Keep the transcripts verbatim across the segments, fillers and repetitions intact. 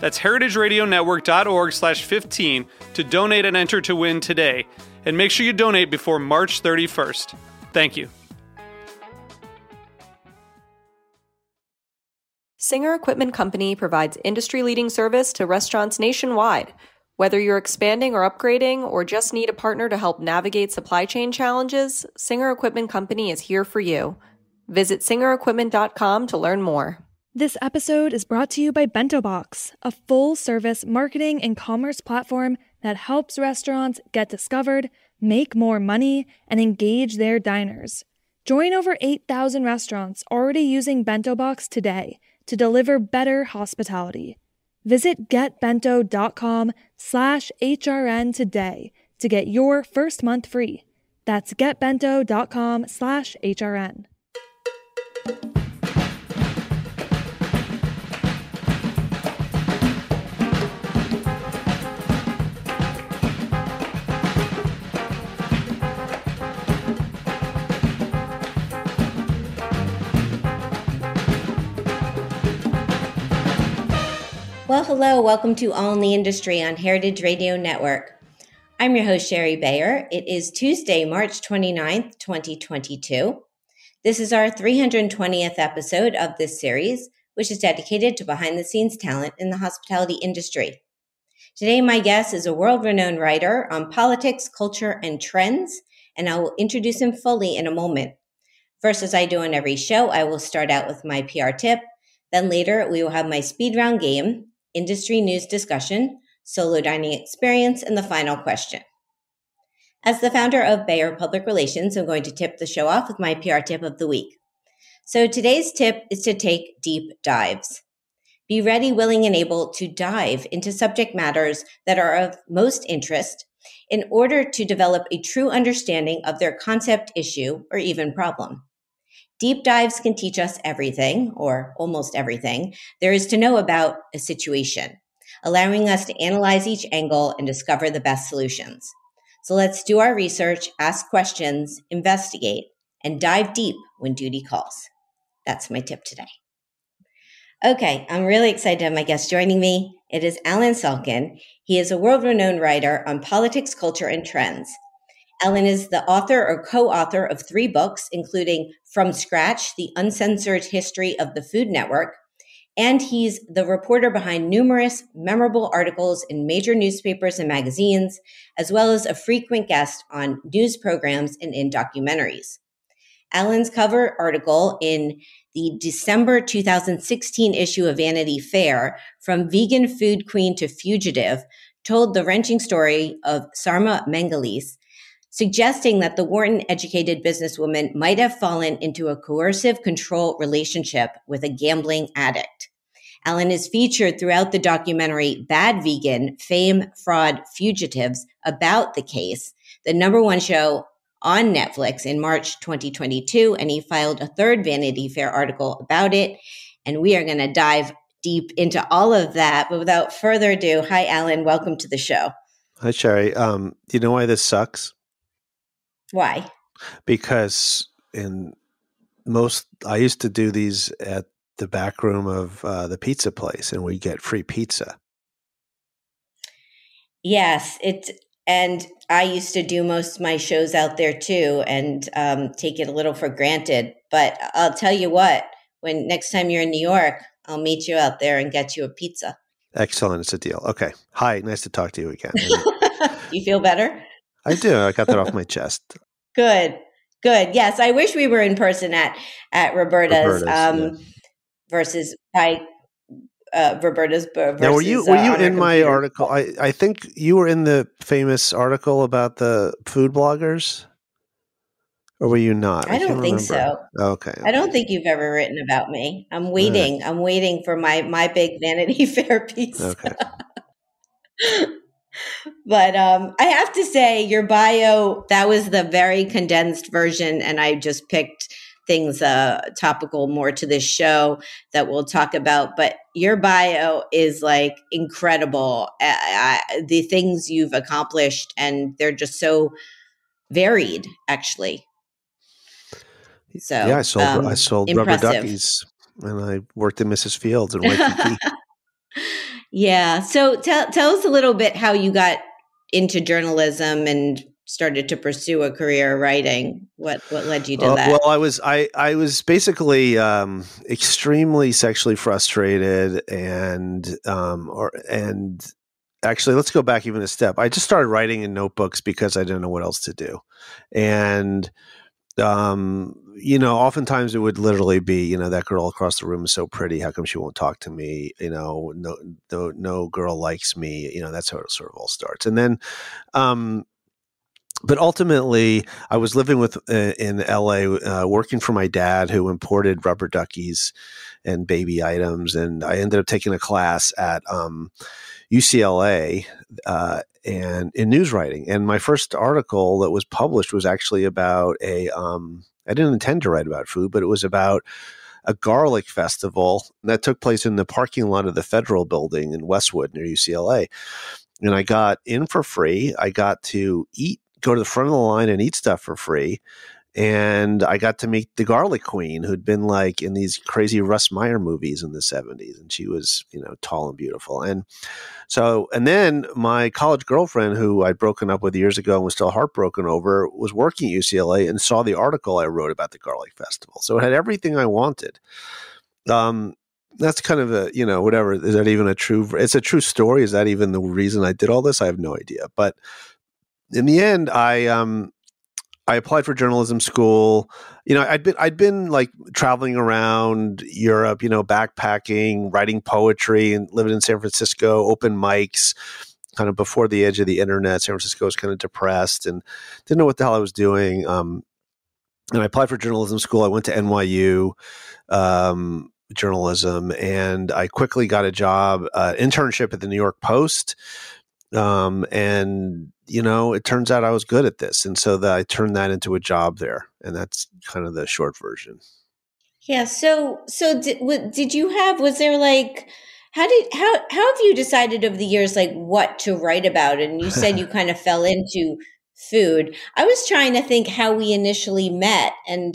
That's heritage radio network dot org slash fifteen to donate and enter to win today. And make sure you donate before March thirty-first. Thank you. Singer Equipment Company provides industry-leading service to restaurants nationwide. Whether you're expanding or upgrading or just need a partner to help navigate supply chain challenges, Singer Equipment Company is here for you. Visit singer equipment dot com to learn more. This episode is brought to you by Bento Box, a full-service marketing and commerce platform that helps restaurants get discovered, make more money, and engage their diners. Join over eight thousand restaurants already using Bento Box today to deliver better hospitality. Visit get bento dot com slash H R N today to get your first month free. That's get bento dot com slash H R N. Well, hello. Welcome to All in the Industry on Heritage Radio Network. I'm your host, Sherry Bayer. It is Tuesday, March twenty-ninth, twenty twenty-two. This is our three hundred twentieth episode of this series, which is dedicated to behind-the-scenes talent in the hospitality industry. Today, my guest is a world-renowned writer on politics, culture, and trends, and I will introduce him fully in a moment. First, as I do on every show, I will start out with my P R tip. Then later, we will have my speed round game, industry news discussion, solo dining experience, and the final question. As the founder of Bayer Public Relations, I'm going to tip the show off with my P R tip of the week. So today's tip is to take deep dives. Be ready, willing, and able to dive into subject matters that are of most interest in order to develop a true understanding of their concept, issue, or even problem. Deep dives can teach us everything, or almost everything, there is to know about a situation, allowing us to analyze each angle and discover the best solutions. So let's do our research, ask questions, investigate, and dive deep when duty calls. That's my tip today. Okay, I'm really excited to have my guest joining me. It is Allen Salkin. He is a world-renowned writer on politics, culture, and trends. Allen is the author or co-author of three books, including From Scratch, The Uncensored History of the Food Network, and he's the reporter behind numerous memorable articles in major newspapers and magazines, as well as a frequent guest on news programs and in documentaries. Allen's cover article in the December twenty sixteen issue of Vanity Fair, From Vegan Food Queen to Fugitive, told the wrenching story of Sarma Melngailis, suggesting that the Wharton-educated businesswoman might have fallen into a coercive control relationship with a gambling addict. Allen is featured throughout the documentary Bad Vegan: Fame, Fraud, Fugitives about the case, the number one show on Netflix in March twenty twenty-two, and he filed a third Vanity Fair article about it, and we are going to dive deep into all of that. But without further ado, hi, Allen. Welcome to the show. Hi, Sherry. Um, you know why this sucks? Why? Because in most, I used to do these at the back room of uh, the pizza place, and we get free pizza. Yes, it's, and I used to do most of my shows out there too, and um, take it a little for granted. But I'll tell you what, when next time you're in New York, I'll meet you out there and get you a pizza. Excellent, it's a deal. Okay, hi, nice to talk to you again. You feel better? I do. I got that off my chest. Good, good. Yes, I wish we were in person at at Roberta's, Roberta's um, yeah. versus I uh, Roberta's. Versus, now, were you were you uh, in my article? I I think you were in the famous article about the food bloggers. Or were you not? I, I don't think remember. so. Okay. I don't think you've ever written about me. I'm waiting. Right. I'm waiting for my my big Vanity Fair piece. Okay. But um, I have to say, your bio, that was the very condensed version, and I just picked things uh, topical more to this show that we'll talk about. But your bio is like incredible. I, I, the things you've accomplished, and they're just so varied, actually. So yeah, I sold um, I sold impressive. rubber duckies, and I worked at Missus Fields in Waikiki. Yeah, so tell tell us a little bit how you got into journalism and started to pursue a career writing. What what led you to uh, that? Well, I was I I was basically um, extremely sexually frustrated, and um or and actually, let's go back even a step. I just started writing in notebooks because I didn't know what else to do, and. Um, you know, oftentimes it would literally be, you know, that girl across the room is so pretty. How come she won't talk to me? You know, no, no, no girl likes me. You know, that's how it sort of all starts. And then, um, but ultimately, I was living with uh, in L A, uh, working for my dad, who imported rubber duckies and baby items. And I ended up taking a class at um, U C L A uh, and in news writing. And my first article that was published was actually about a um, – I didn't intend to write about food, but it was about a garlic festival that took place in the parking lot of the Federal Building in Westwood near U C L A. And I got in for free. I got to eat. Go to the front of the line and eat stuff for free. And I got to meet the Garlic Queen, who'd been like in these crazy Russ Meyer movies in the seventies. And she was, you know, tall and beautiful. And so, and then my college girlfriend, who I'd broken up with years ago and was still heartbroken over, was working at U C L A and saw the article I wrote about the Garlic Festival. So it had everything I wanted. Um, that's kind of a, you know, whatever. Is that even a true, it's a true story. Is that even the reason I did all this? I have no idea. But in the end, I um, I applied for journalism school. You know, I'd been I'd been like traveling around Europe, you know, backpacking, writing poetry, and living in San Francisco, open mics, kind of before the edge of the internet. San Francisco was kind of depressed and didn't know what the hell I was doing. Um, and I applied for journalism school. I went to N Y U um, journalism, and I quickly got a job, uh, internship at the New York Post. Um, and, you know, it turns out I was good at this. And so that I turned that into a job there. And that's kind of the short version. Yeah. So, so did, did you have, was there like, how did, how, how have you decided over the years, like what to write about? And you said you kind of fell into food. I was trying to think how we initially met, and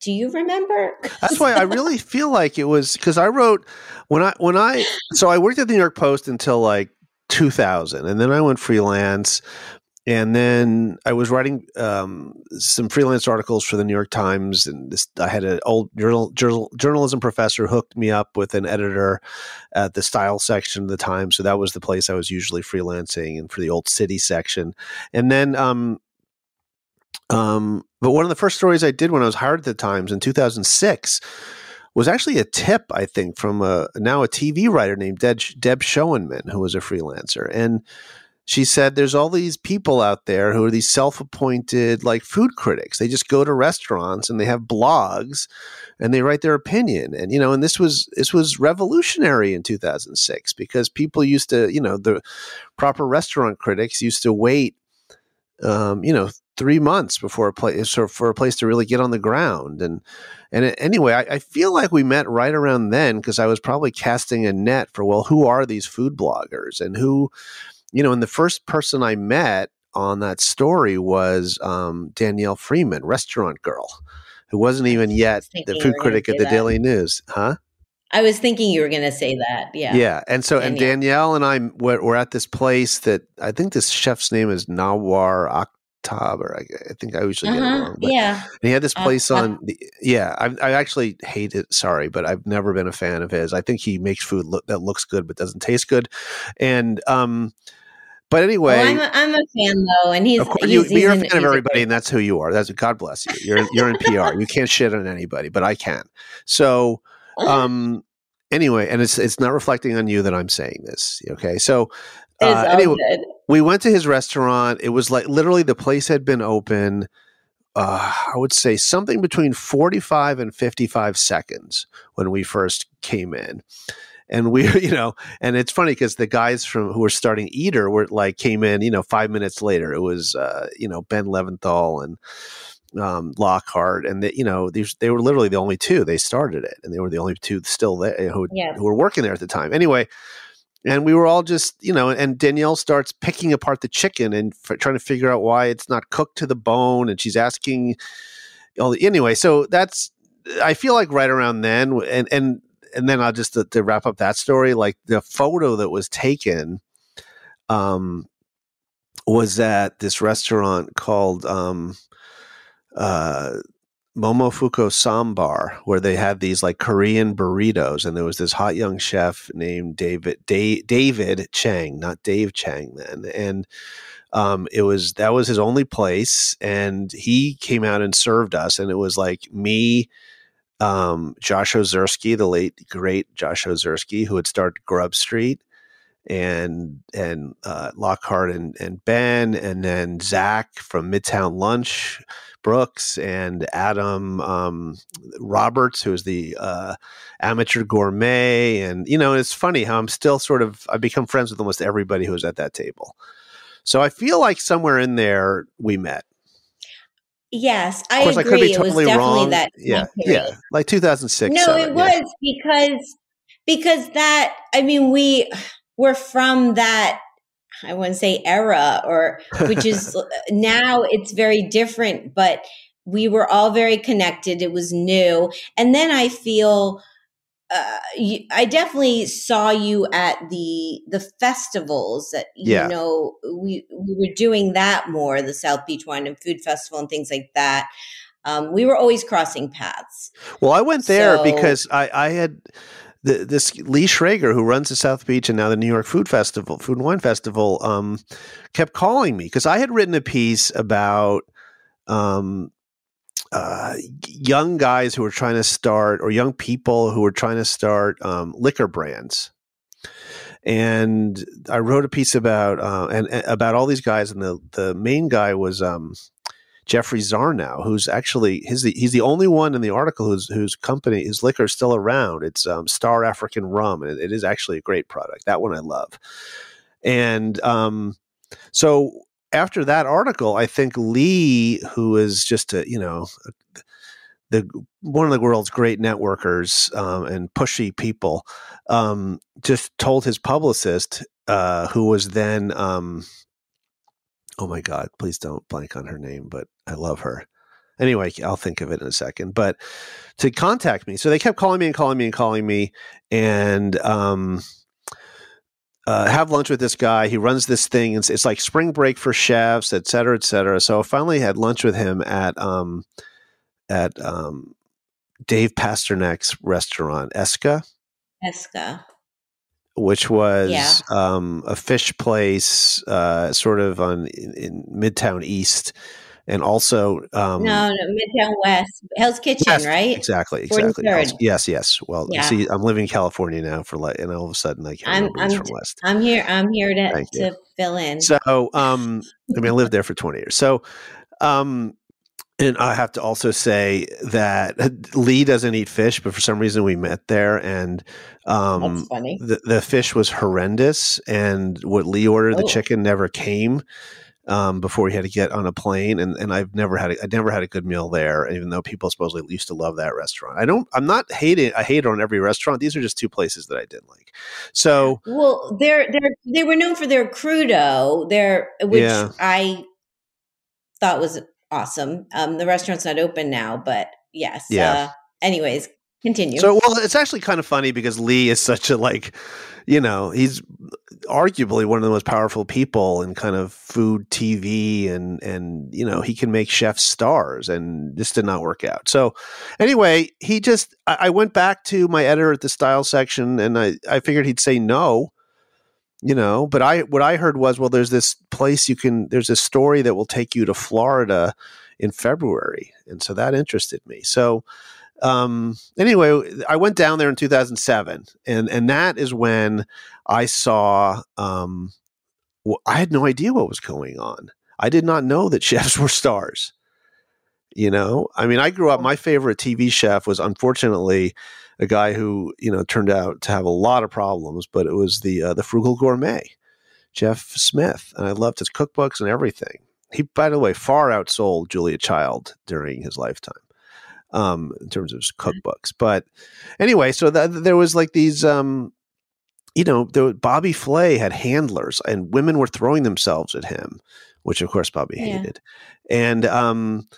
do you remember? That's why I really feel like it was, cause I wrote when I, when I, so I worked at the New York Post until like two thousand, and then I went freelance, and then I was writing um, some freelance articles for the New York Times, and this, I had an old journal, journal, journalism professor hooked me up with an editor at the style section of the Times, so that was the place I was usually freelancing, and for the old city section. And then um, um, but one of the first stories I did when I was hired at the Times in two thousand six was actually a tip, I think, from a now a T V writer named Deb, Deb Schoenman, who was a freelancer. And she said, there's all these people out there who are these self-appointed like food critics. They just go to restaurants and they have blogs and they write their opinion. And, you know, and this was, this was revolutionary in two thousand six, because people used to, you know, the proper restaurant critics used to wait, um, you know, three months before a place, sort of for a place to really get on the ground. And, and anyway, I, I feel like we met right around then, because I was probably casting a net for, well, who are these food bloggers, and who, you know, and the first person I met on that story was um, Danielle Freeman, restaurant girl, who wasn't even yet the food critic at the that. Daily News. Huh? I was thinking you were going to say that. Yeah. Yeah. And so, Danielle. and Danielle and I were, were at this place that I think this chef's name is Nawar Akhtar. Tab, or I, I think I usually uh-huh. get it wrong. But, yeah. And he had this place uh, on the, yeah, I, I actually hate it. Sorry, but I've never been a fan of his. I think he makes food look, that looks good, but doesn't taste good. And, um, But anyway, well, I'm, a, I'm a fan though, and he's of course, he's, you, he's you're a fan an, of everybody, and that's who you are. That's God bless you. You're you're in P R. You can't shit on anybody, but I can. So, um, anyway, and it's it's not reflecting on you that I'm saying this. Okay, so uh, anyway, good. We went to his restaurant. It was like literally the place had been open. Uh, I would say something between forty-five and fifty-five seconds when we first came in. And we, you know, and it's funny because the guys from who were starting Eater were like came in, you know, five minutes later. It was, uh, you know, Ben Leventhal and um, Lockhart, and the, you know, they, they were literally the only two. They started it, and they were the only two still there who, yeah. who were working there at the time. Anyway, and we were all just, you know, and Danielle starts picking apart the chicken and f- trying to figure out why it's not cooked to the bone, and she's asking. All the, anyway, so that's I feel like right around then, and and. And then I'll just to, to wrap up that story, like the photo that was taken um, was at this restaurant called um, uh, Momofuku Sambar, where they had these like Korean burritos. And there was this hot young chef named David da- David Chang, not Dave Chang then. And um, it was that was his only place. And he came out and served us. And it was like me. Um, Josh Ozersky, the late great Josh Ozersky, who had started Grub Street, and and uh, Lockhart and and Ben, and then Zach from Midtown Lunch, Brooks, and Adam um, Roberts, who is the uh, amateur gourmet, and you know it's funny how I'm still sort of I've become friends with almost everybody who was at that table, so I feel like somewhere in there we met. Yes, I agree. Of course, I could be totally wrong. That yeah, yeah, like two thousand six. No, it was because because that. I mean, we were from that. I wouldn't say era, or which is now it's very different. But we were all very connected. It was new, and then I feel uh, you, I definitely saw you at the the festivals that you yeah. know we we were doing that more, the South Beach Wine and Food Festival and things like that. Um, we were always crossing paths. Well, I went there so, because I I had the, this Lee Schrager, who runs the South Beach and now the New York Food Festival, Food and Wine Festival, um, kept calling me because I had written a piece about. Um, Uh, young guys who were trying to start, or young people who were trying to start um, liquor brands, and I wrote a piece about uh, and, and about all these guys. And the the main guy was um, Jeffrey Zarnow, who's actually his he's the only one in the article whose whose company his liquor is still around. It's um, Star African Rum, and it, it is actually a great product. That one I love. And um, so. After that article, I think Lee, who is just a, you know, the one of the world's great networkers um, and pushy people, um, just told his publicist, uh, who was then, um, oh my God, please don't blank on her name, but I love her. Anyway, I'll think of it in a second, but to contact me. So they kept calling me and calling me and calling me. And, um, Uh, have lunch with this guy. He runs this thing. It's, it's like spring break for chefs, et cetera, et cetera. So I finally had lunch with him at um, at um, Dave Pasternak's restaurant, Eska. Eska. Which was yeah. um, a fish place uh, sort of on in, in Midtown East. And also um, – No, no, Midtown West. Hell's Kitchen, West, right? Exactly, exactly. Hell's, yes, yes. Well, yeah. You see, I'm living in California now for like – and all of a sudden I can't remember I'm, I'm, from West. I'm here I'm here to, to fill in. So um, I mean I lived there for twenty years. So um, and I have to also say that Lee doesn't eat fish, but for some reason we met there. And um, that's funny. The, the fish was horrendous, and what Lee ordered, oh. the chicken, never came. Um, before he had to get on a plane, and, and I've never had a, I never had a good meal there, even though people supposedly used to love that restaurant. I don't. I'm not hating. I hate on every restaurant. These are just two places that I didn't like. So well, they're they they were known for their crudo, their which yeah. I thought was awesome. Um, the restaurant's not open now, but yes. Yeah. Uh, anyways, continue. So well, it's actually kind of funny because Lee is such a like. You know, he's arguably one of the most powerful people in kind of food T V, and, and, you know, he can make chefs stars, and this did not work out. So anyway, he just, I, I went back to my editor at the style section, and I, I figured he'd say no, you know, but I, what I heard was, well, there's this place you can, there's a story that will take you to Florida in February. And so that interested me. So, um, anyway, I went down there in two thousand seven and, and that is when I saw, um, I had no idea what was going on. I did not know that chefs were stars. You know, I mean, I grew up, my favorite T V chef was unfortunately a guy who, you know, turned out to have a lot of problems, but it was the, uh, the Frugal Gourmet, Jeff Smith. And I loved his cookbooks and everything. He, by the way, far outsold Julia Child during his lifetime, um, in terms of his cookbooks. But anyway, so th- there was like these, um, you know, there was, Bobby Flay had handlers and women were throwing themselves at him, which of course Bobby hated. Yeah. And, um,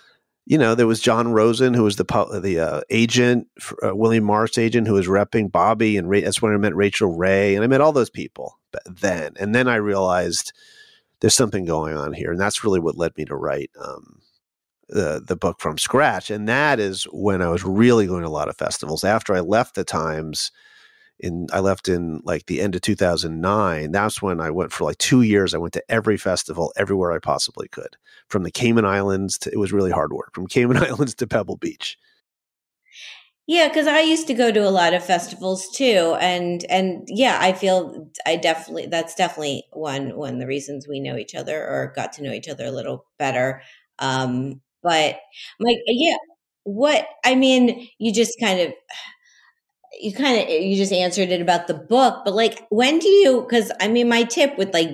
you know, there was John Rosen, who was the the uh, agent, uh, William Morris agent, who was repping Bobby. And Ra- that's when I met Rachel Ray. And I met all those people then. And then I realized there's something going on here. And that's really what led me to write um, the, the book from scratch. And that is when I was really going to a lot of festivals. After I left the Times, in I left in like the end of two thousand nine. That's when I went for like two years. I went to every festival, everywhere I possibly could, from the Cayman Islands to, it was really hard work, from Cayman Islands to Pebble Beach. Yeah, because I used to go to a lot of festivals too, and and yeah, I feel I definitely that's definitely one one of the reasons we know each other or got to know each other a little better. Um, but like, yeah, what I mean, you just kind of. You kind of, you just answered it about the book, but like, when do you, cause I mean, my tip with like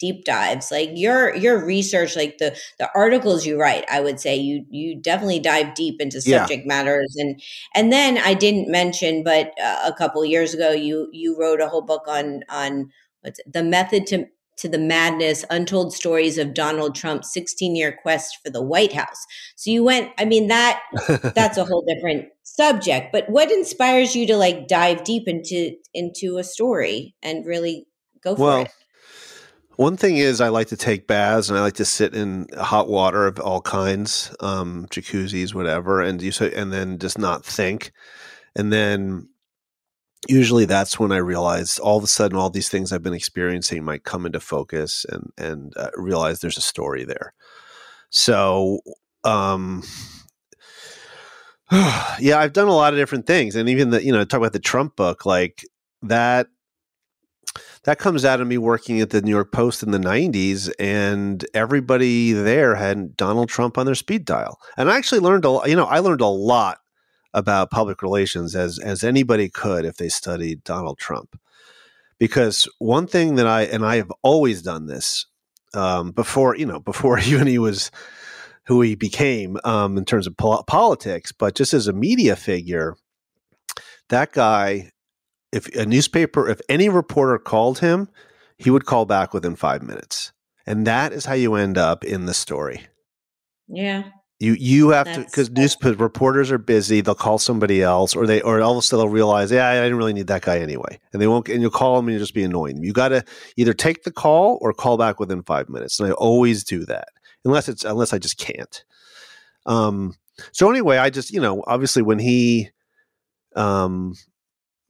deep dives, like your, your research, like the, the articles you write, I would say you, you definitely dive deep into subject yeah. matters. And, and then I didn't mention, but uh, a couple of years ago, you, you wrote a whole book on, on what's it, the method to, to the madness, untold stories of Donald Trump's sixteen year quest for the White House. So you went, I mean, that, that's a whole different subject, but what inspires you to like dive deep into, into a story and really go for well, it? One thing is I like to take baths and I like to sit in hot water of all kinds, um, jacuzzis, whatever. And you say, and then just not think. And then usually that's when I realize all of a sudden all these things I've been experiencing might come into focus and and uh, realize there's a story there. So, um, yeah, I've done a lot of different things. And even the, you know, talk about the Trump book, like that, that comes out of me working at the New York Post in the nineties, and everybody there had Donald Trump on their speed dial. And I actually learned, a, you know, I learned a lot about public relations as as anybody could if they studied Donald Trump. Because one thing that I, and I have always done this um, before, you know, before even he was who he became um, in terms of pol- politics, but just as a media figure, that guy, if a newspaper, if any reporter called him, he would call back within five minutes. And that is how you end up in the story. Yeah. You you have That's, to because news reporters are busy. They'll call somebody else, or they or all of a sudden they'll realize, yeah, I didn't really need that guy anyway, and they won't. And you'll call them and you'll just be annoying them. You got to either take the call or call back within five minutes, and I always do that unless it's unless I just can't. Um. So anyway, I just you know obviously when he, um,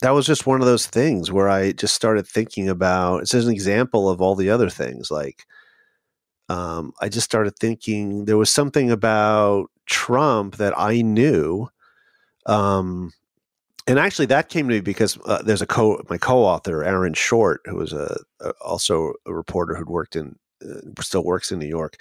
that was just one of those things where I just started thinking about. It's just an example of all the other things like. Um, I just started thinking there was something about Trump that I knew. Um, and actually that came to me because uh, there's a co my co-author, Aaron Short, who was a, a, also a reporter who'd worked in, uh, still works in New York,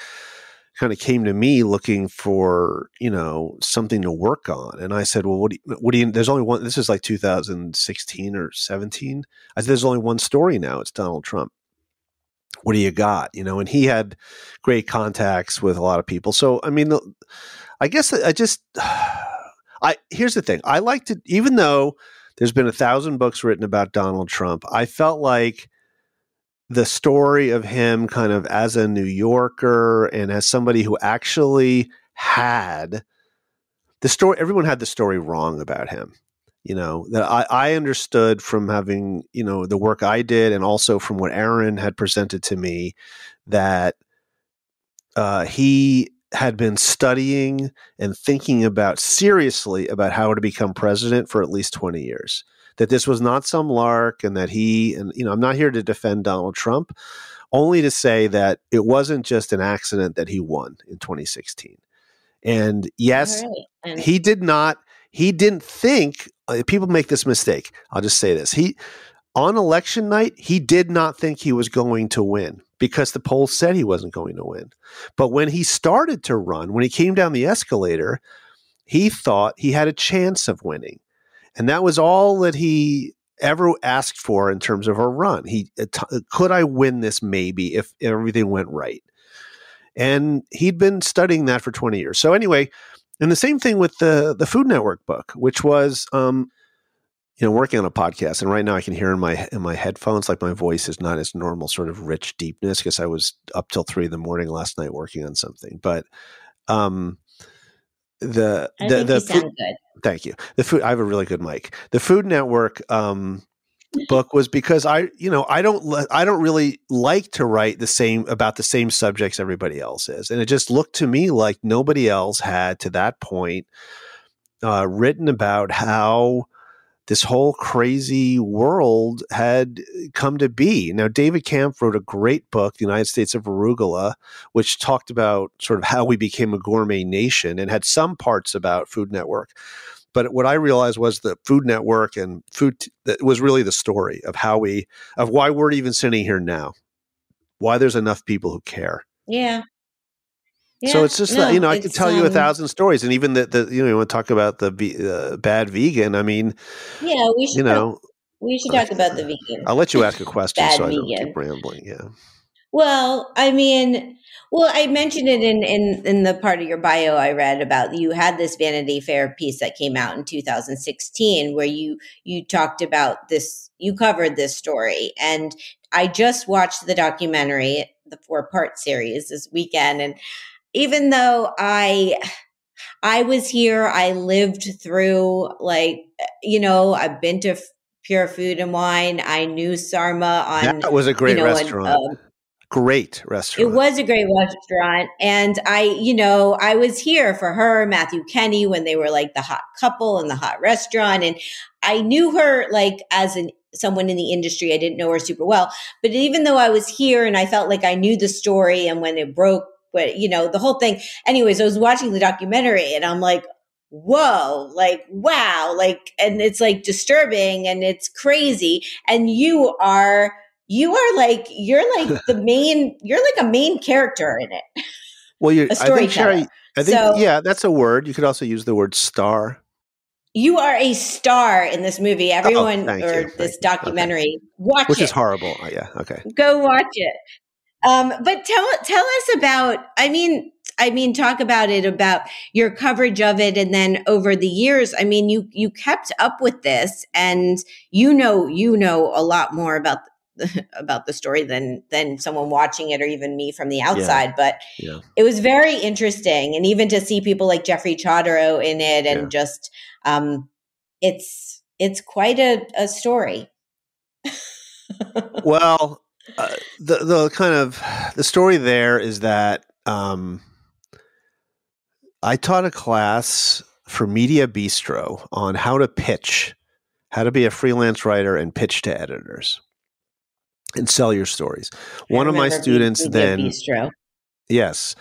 kind of came to me looking for, you know, something to work on. And I said, well, what do you, what do you, there's only one, this is like two thousand sixteen or seventeen. I said, there's only one story now. It's Donald Trump. What do you got? You know, and he had great contacts with a lot of people. So, I mean, I guess I just, I, here's the thing. I like to, even though there's been a thousand books written about Donald Trump, I felt like the story of him kind of as a New Yorker and as somebody who actually had the story, everyone had the story wrong about him. You know, that I, I understood from having, you know, the work I did and also from what Aaron had presented to me that uh, he had been studying and thinking about seriously about how to become president for at least twenty years. that this was not some lark, and that he, and, you know, I'm not here to defend Donald Trump, only to say that it wasn't just an accident that he won in twenty sixteen. And yes, right. and- he did not, he didn't think, uh, people make this mistake. I'll just say this. He, on election night, he did not think he was going to win, because the polls said he wasn't going to win. But when he started to run, when he came down the escalator, he thought he had a chance of winning. And that was all that he ever asked for in terms of a run. He, could I win this maybe if everything went right? And he'd been studying that for twenty years. So anyway, and the same thing with the, the Food Network book, which was, um, you know, working on a podcast. And right now I can hear in my, in my headphones, like my voice is not its normal sort of rich deepness, because I was up till three in the morning last night working on something. But, um, The I the think the you food, sound good. Thank you. The food. I have a really good mic. The Food Network um, book was because I, you know, I don't, I don't really like to write the same about the same subjects everybody else is, and it just looked to me like nobody else had to that point uh, written about how this whole crazy world had come to be. Now, David Camp wrote a great book, The United States of Arugula, which talked about sort of how we became a gourmet nation, and had some parts about Food Network. But what I realized was the Food Network and food t- that was really the story of how we, of why we're even sitting here now, why there's enough people who care. Yeah. Yeah, so it's just, no, that, you know, I could tell um, you a thousand stories. And even the, the you know, you want to talk about the uh, bad vegan. I mean, yeah, we should, you know, talk, we should talk uh, about the vegan. I'll let you ask a question so vegan. I don't keep rambling. Yeah. Well, I mean, well, I mentioned it in, in, in the part of your bio I read about, you had this Vanity Fair piece that came out in two thousand sixteen where you, you talked about this, you covered this story. And I just watched the documentary, the four part series this weekend. And even though I, I was here, I lived through, like, you know, I've been to F- Pure Food and Wine. I knew Sarma on. That was a great you know, restaurant. On, um, great restaurant. It was a great restaurant. And I, you know, I was here for her, Matthew Kenny, when they were like the hot couple in the hot restaurant. And I knew her like as an someone in the industry. I didn't know her super well, but even though I was here and I felt like I knew the story, and when it broke, but, you know, the whole thing. Anyways, I was watching the documentary and I'm like, whoa, like, wow, like, and it's like disturbing and it's crazy. And you are, you are like, you're like the main, you're like a main character in it. Well, you're a storyteller. I think, Sherry, I think so, yeah, that's a word. You could also use the word star. You are a star in this movie. Everyone, oh, or you, this documentary, okay. Watch Which it. Which is horrible. Oh, yeah. Okay. Go watch it. Um, but tell tell us about, I mean, I mean, talk about it, about your coverage of it. And then over the years, I mean, you, you kept up with this, and you know, you know a lot more about, the, about the story than, than someone watching it, or even me from the outside. Yeah. But yeah. It was very interesting. And even to see people like Jeffrey Chodorow in it, and yeah. just, um, it's, it's quite a, a story. Well, Uh, the the kind of the story there is that um, I taught a class for Media Bistro on how to pitch, how to be a freelance writer and pitch to editors and sell your stories. I one of my students Media then Bistro. Yes,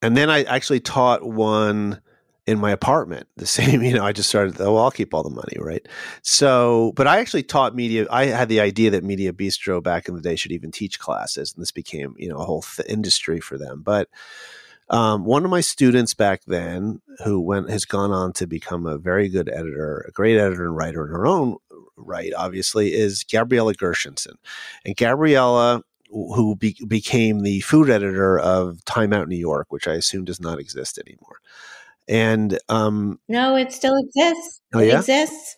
and then I actually taught one in my apartment. The same, you know, I just started, oh, I'll keep all the money, right? So, but I actually taught media, I had the idea that Media Bistro back in the day should even teach classes, and this became, you know, a whole th- industry for them. But um, one of my students back then, who went, has gone on to become a very good editor, a great editor and writer in her own right, obviously, is Gabriella Gershenson. And Gabriella, who be- became the food editor of Time Out New York, which I assume does not exist anymore. And um, no, it still exists. Oh, yeah? It exists.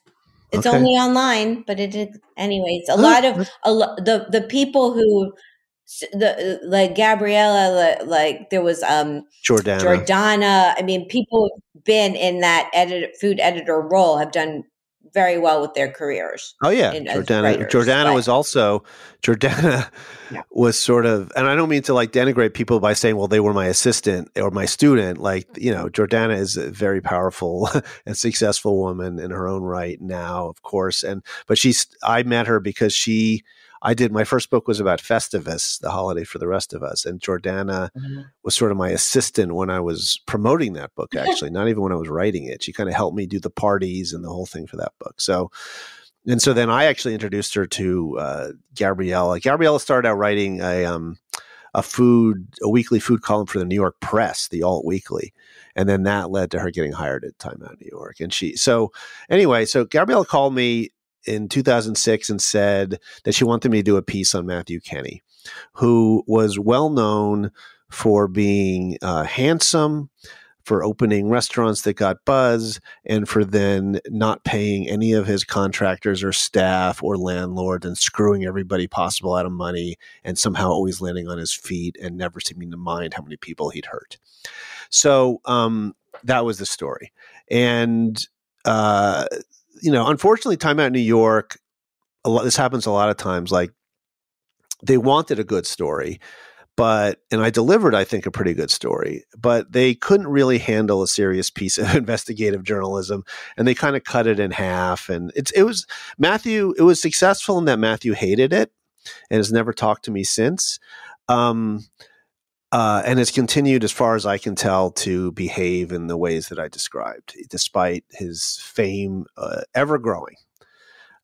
It's okay. Only online, but it is. Anyways, a oh, lot of a lo- the the people who the like Gabriella, like there was um Jordana. Jordana. I mean, people who've been in that edit food editor role have done very well with their careers. Oh yeah, in, Jordana. Writers, Jordana but. was also Jordana yeah. was sort of, and I don't mean to like denigrate people by saying, well, they were my assistant or my student. Like, you know, Jordana is a very powerful and successful woman in her own right now, of course. And but she's, I met her because she, I did my first book was about Festivus, the holiday for the rest of us, and Jordana mm-hmm. was sort of my assistant when I was promoting that book. Actually, not even when I was writing it, she kind of helped me do the parties and the whole thing for that book. So, and so then I actually introduced her to uh, Gabriella. Gabriella started out writing a um, a food a weekly food column for the New York Press, the Alt Weekly, and then that led to her getting hired at Time Out New York. And she so anyway, so Gabriella called me in two thousand six and said that she wanted me to do a piece on Matthew Kenny, who was well known for being uh, handsome, for opening restaurants that got buzz, and for then not paying any of his contractors or staff or landlords and screwing everybody possible out of money and somehow always landing on his feet and never seeming to mind how many people he'd hurt. So um, that was the story. And uh you know, unfortunately, Time Out New York, a lot, this happens a lot of times, like they wanted a good story, but, and I delivered, I think, a pretty good story, but they couldn't really handle a serious piece of investigative journalism, and they kind of cut it in half. And it's, it was Matthew, it was successful in that Matthew hated it and has never talked to me since. Um, Uh, and it's continued, as far as I can tell, to behave in the ways that I described, despite his fame uh, ever growing.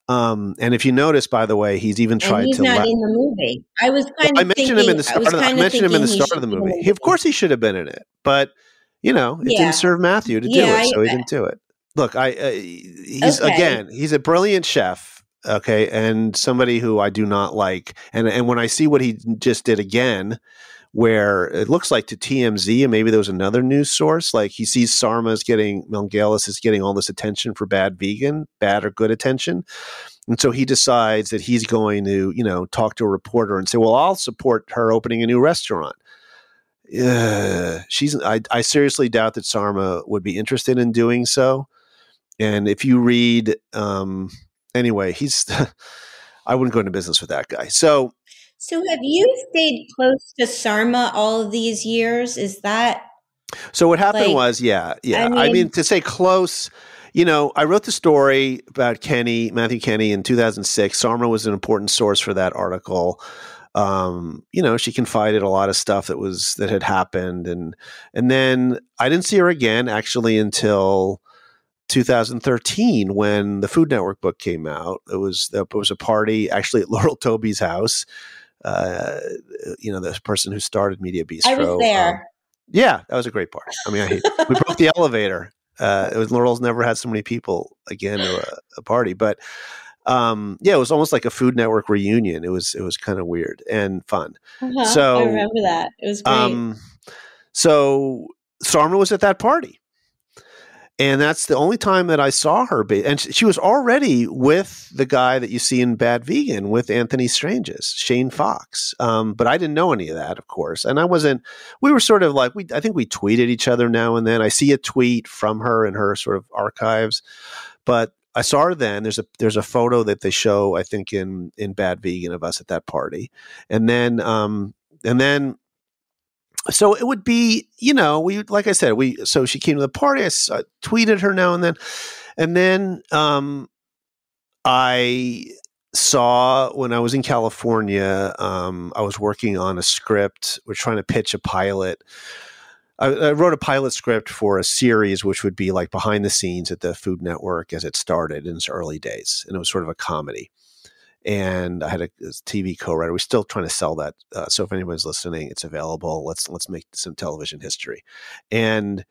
Um, and if you notice, by the way, he's even tried he's to. He's not la- in the movie. I was kind well, of. I mentioned thinking, him in the start. Of, I mentioned him in the start of the movie. movie. He, of course, he should have been in it, but you know, it yeah. didn't serve Matthew to yeah, do it, so he didn't do it. Look, I. Uh, he's okay. Again, he's a brilliant chef. Okay, and somebody who I do not like, and and when I see what he just did again, where it looks like to T M Z, and maybe there was another news source, like he sees Sarma is getting, Melngailis is getting all this attention for Bad Vegan, bad or good attention. And so he decides that he's going to, you know, talk to a reporter and say, well, I'll support her opening a new restaurant. Uh, she's, I, I seriously doubt that Sarma would be interested in doing so. And if you read, um, anyway, he's, I wouldn't go into business with that guy. So, So have you stayed close to Sarma all of these years? Is that so? What happened like, was, yeah, yeah. I mean, I mean, to say close, you know, I wrote the story about Kenny, Matthew Kenny, in two thousand six. Sarma was an important source for that article. Um, you know, she confided a lot of stuff that was that had happened, and and then I didn't see her again actually until two thousand thirteen, when the Food Network book came out. It was it was a party actually at Laurel Toby's house. Uh, you know, the person who started Media Bistro. I was there. Um, yeah, that was a great party. I mean, I hate it. We broke the elevator. Uh, it was Laurel's never had so many people again to a, a party, but um, yeah, it was almost like a Food Network reunion. It was it was kind of weird and fun. Uh-huh. So I remember that. It was great. Um, so Sarma was at that party, and that's the only time that I saw her. Be- and she was already with the guy that you see in Bad Vegan, with Anthony Stranges, Shane Fox. Um, but I didn't know any of that, of course. And I wasn't – we were sort of like – we. I think we tweeted each other now and then. I see a tweet from her in her sort of archives. But I saw her then. There's a there's a photo that they show, I think, in, in Bad Vegan of us at that party. And then um, – and then – so it would be, you know, we, like I said, we, so she came to the party, I, I tweeted her now and then, and then um, I saw when I was in California, um, I was working on a script, we're trying to pitch a pilot. I, I wrote a pilot script for a series, which would be like behind the scenes at the Food Network as it started in its early days. And it was sort of a comedy. And I had a, a T V co-writer. We're still trying to sell that. Uh, so if anybody's listening, it's available. Let's let's make some television history. And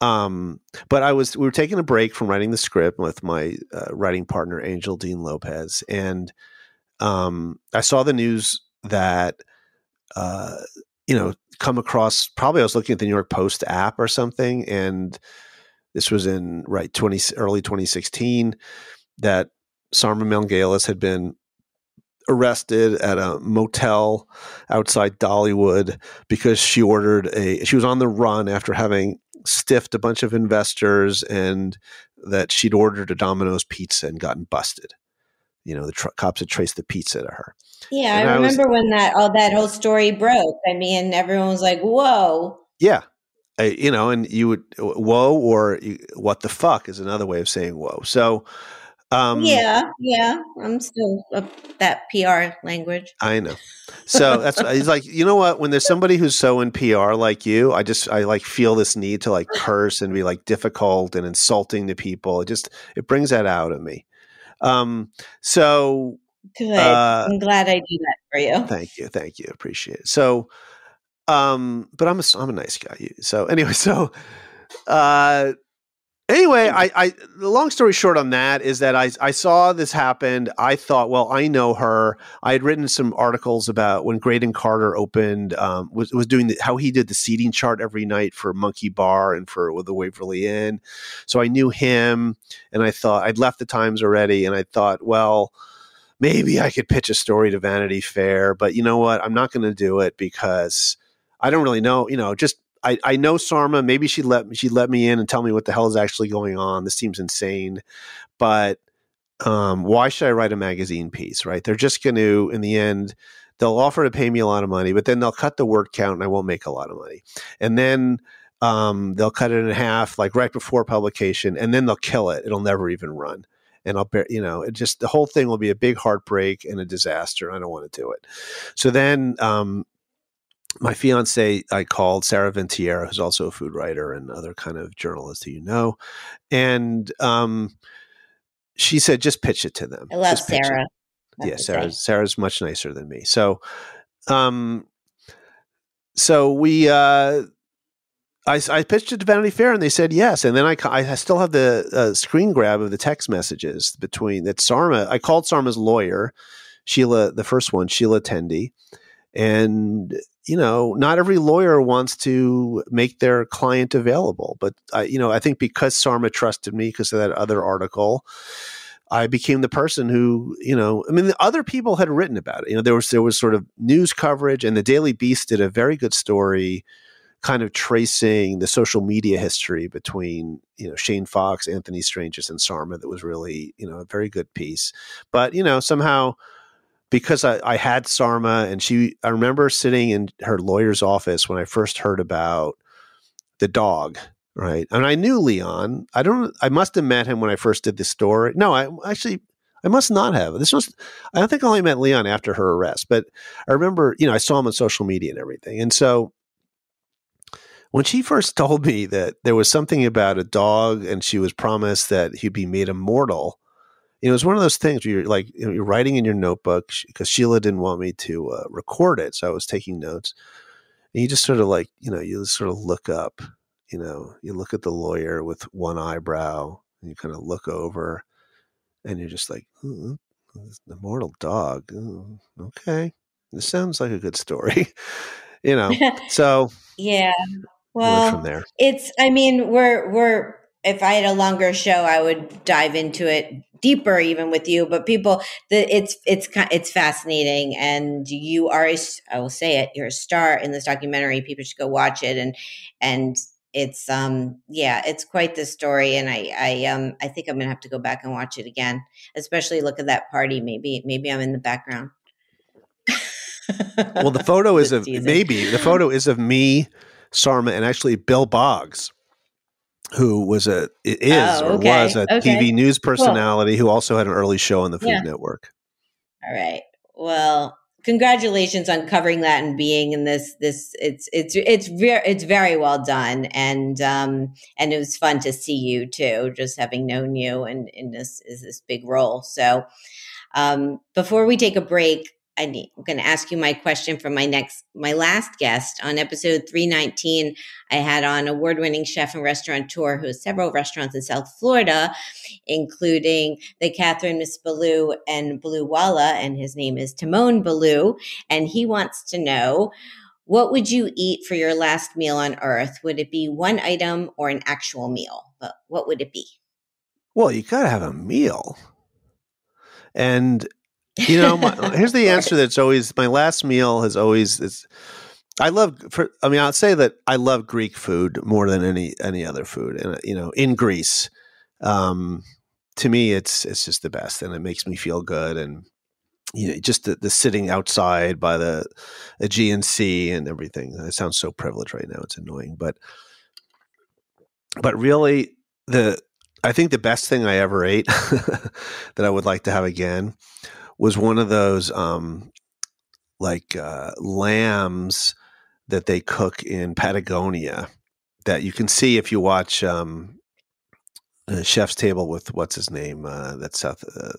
um, but I was we were taking a break from writing the script with my uh, writing partner Angel Dean Lopez, and um, I saw the news that uh, you know come across. Probably I was looking at the New York Post app or something, and this was in right twenty early twenty sixteen that Sarma Melngailis had been arrested at a motel outside Dollywood because she ordered a, she was on the run after having stiffed a bunch of investors and that she'd ordered a Domino's pizza and gotten busted. You know, the tr- cops had traced the pizza to her. Yeah, I, I remember was, when that all that whole story broke. I mean, everyone was like, whoa. Yeah. I, you know, and you would, whoa, or you, what the fuck is another way of saying whoa. So, um, yeah, yeah, I'm still up that P R language. I know. So that's, he's like, you know what, when there's somebody who's so in P R like you, I just, I like feel this need to like curse and be like difficult and insulting to people. It just, it brings that out of me. Um, so, Good. Uh, I'm glad I do that for you. Thank you. Thank you. Appreciate it. So, Um, but I'm a, I'm a nice guy. So anyway, so, uh, anyway, I, I, the long story short on that is that I, I saw this happen. I thought, well, I know her. I had written some articles about when Graydon Carter opened, um, was, was doing the, how he did the seating chart every night for Monkey Bar and for the Waverly Inn. So I knew him, and I thought I'd left the Times already. And I thought, well, maybe I could pitch a story to Vanity Fair, but you know what? I'm not going to do it because I don't really know, you know, just, I, I know Sarma, maybe she let me, she let me in and tell me what the hell is actually going on. This seems insane, but, um, why should I write a magazine piece, right? They're just going to, in the end, they'll offer to pay me a lot of money, but then they'll cut the word count and I won't make a lot of money. And then, um, they'll cut it in half, like right before publication, and then they'll kill it. It'll never even run. And I'll, you know, it just, the whole thing will be a big heartbreak and a disaster. I don't want to do it. So then, um, my fiance, I called Sarah Ventiera, who's also a food writer and other kind of journalist who you know. And um, she said, just pitch it to them. I love just Sarah. Yeah, Sarah, Sarah's much nicer than me. So um, so we uh, I, I pitched it to Vanity Fair, and they said yes. And then I, I still have the uh, screen grab of the text messages between that Sarma. I called Sarma's lawyer, Sheila, the first one, Sheila Tendy. And, you know, not every lawyer wants to make their client available. But, I, you know, I think because Sarma trusted me because of that other article, I became the person who, you know, I mean, the other people had written about it. You know, there was there was sort of news coverage, and the Daily Beast did a very good story kind of tracing the social media history between, you know, Shane Fox, Anthony Stranges, and Sarma that was really, you know, a very good piece. But, you know, somehow, because I, I had Sarma, and she, I remember sitting in her lawyer's office when I first heard about the dog, right? And I knew Leon. I don't, I must have met him when I first did this story. No, I actually, I must not have. This was, I don't think I only met Leon after her arrest, but I remember, you know, I saw him on social media and everything. And so when she first told me that there was something about a dog and she was promised that he'd be made immortal, you know, it was one of those things where you're like, you know, you're writing in your notebook because Sheila didn't want me to uh, record it. So I was taking notes, and you just sort of like, you know, you sort of look up, you know, you look at the lawyer with one eyebrow, and you kind of look over, and you're just like, ooh, this immortal dog. Ooh, okay. This sounds like a good story, you know? So yeah, well, from there. It's, I mean, we're, we're, if I had a longer show, I would dive into it deeper even with you, but people, the, it's it's it's fascinating, and you are a, I will say it, you're a star in this documentary. People should go watch it, and and it's um yeah, it's quite the story, and I I um I think I'm gonna have to go back and watch it again, especially look at that party. Maybe maybe I'm in the background. Well, the photo is of teasing. Maybe the photo is of me, Sarma, and actually Bill Boggs, who was a is oh, okay. or was a okay. T V news personality, cool, who also had an early show on the Food yeah. Network. All right. Well, congratulations on covering that and being in this. This it's it's it's re- it's very well done, and um and it was fun to see you too, just having known you and in this is this big role. So, um before we take a break, I need, I'm going to ask you my question from my next, my last guest on episode three nineteen. I had on award-winning chef and restaurateur who has several restaurants in South Florida, including the Catherine Miss Ballou and Blue Walla, and his name is Timon Ballou. And he wants to know, what would you eat for your last meal on Earth? Would it be one item or an actual meal? But what would it be? Well, you got to have a meal, and you know, my, here's the answer that's always my last meal has always is. I love. For, I mean, I'll say that I love Greek food more than any any other food, and you know, in Greece, um, to me, it's it's just the best, and it makes me feel good. And you know, just the, the sitting outside by the Aegean Sea and everything. It sounds so privileged right now; it's annoying, but but really, the I think the best thing I ever ate that I would like to have again was one of those um, like uh, lambs that they cook in Patagonia that you can see if you watch um, Chef's Table with what's his name? Uh, that's South. Uh,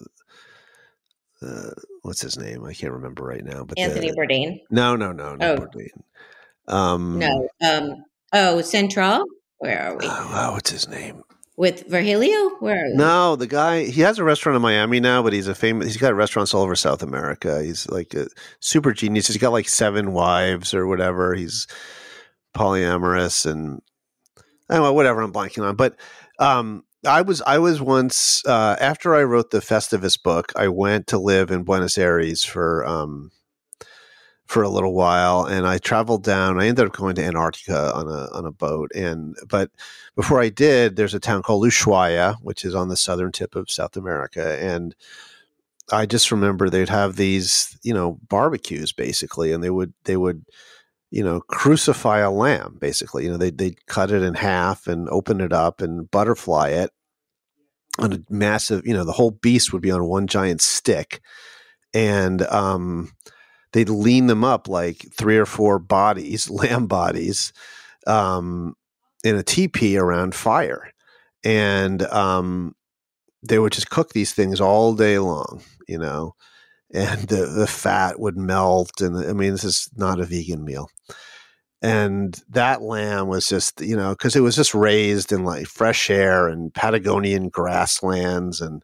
Uh, what's his name? I can't remember right now. But Anthony the, Bourdain. No, no, no, no. Oh. Bourdain. Um, no. Um, oh, Central. Where are we? Oh, wow, what's his name? With Virgilio? Where are we? No, the guy. He has a restaurant in Miami now, but he's a famous. He's got restaurants all over South America. He's like a super genius. He's got like seven wives or whatever. He's polyamorous and I don't know, whatever. I'm blanking on, but. Um, I was I was once uh, after I wrote the Festivus book, I went to live in Buenos Aires for um, for a little while, and I traveled down. I ended up going to Antarctica on a on a boat, and but before I did, there's a town called Ushuaia, which is on the southern tip of South America, and I just remember they'd have these you know barbecues basically, and they would they would. you know, crucify a lamb, basically. You know, they they cut it in half and open it up and butterfly it on a massive, you know, the whole beast would be on one giant stick. And um, they'd lean them up like three or four bodies, lamb bodies, um, in a teepee around fire. And um, they would just cook these things all day long, you know. And the, the fat would melt. And I mean, this is not a vegan meal. And that lamb was just, you know, because it was just raised in like fresh air and Patagonian grasslands. And,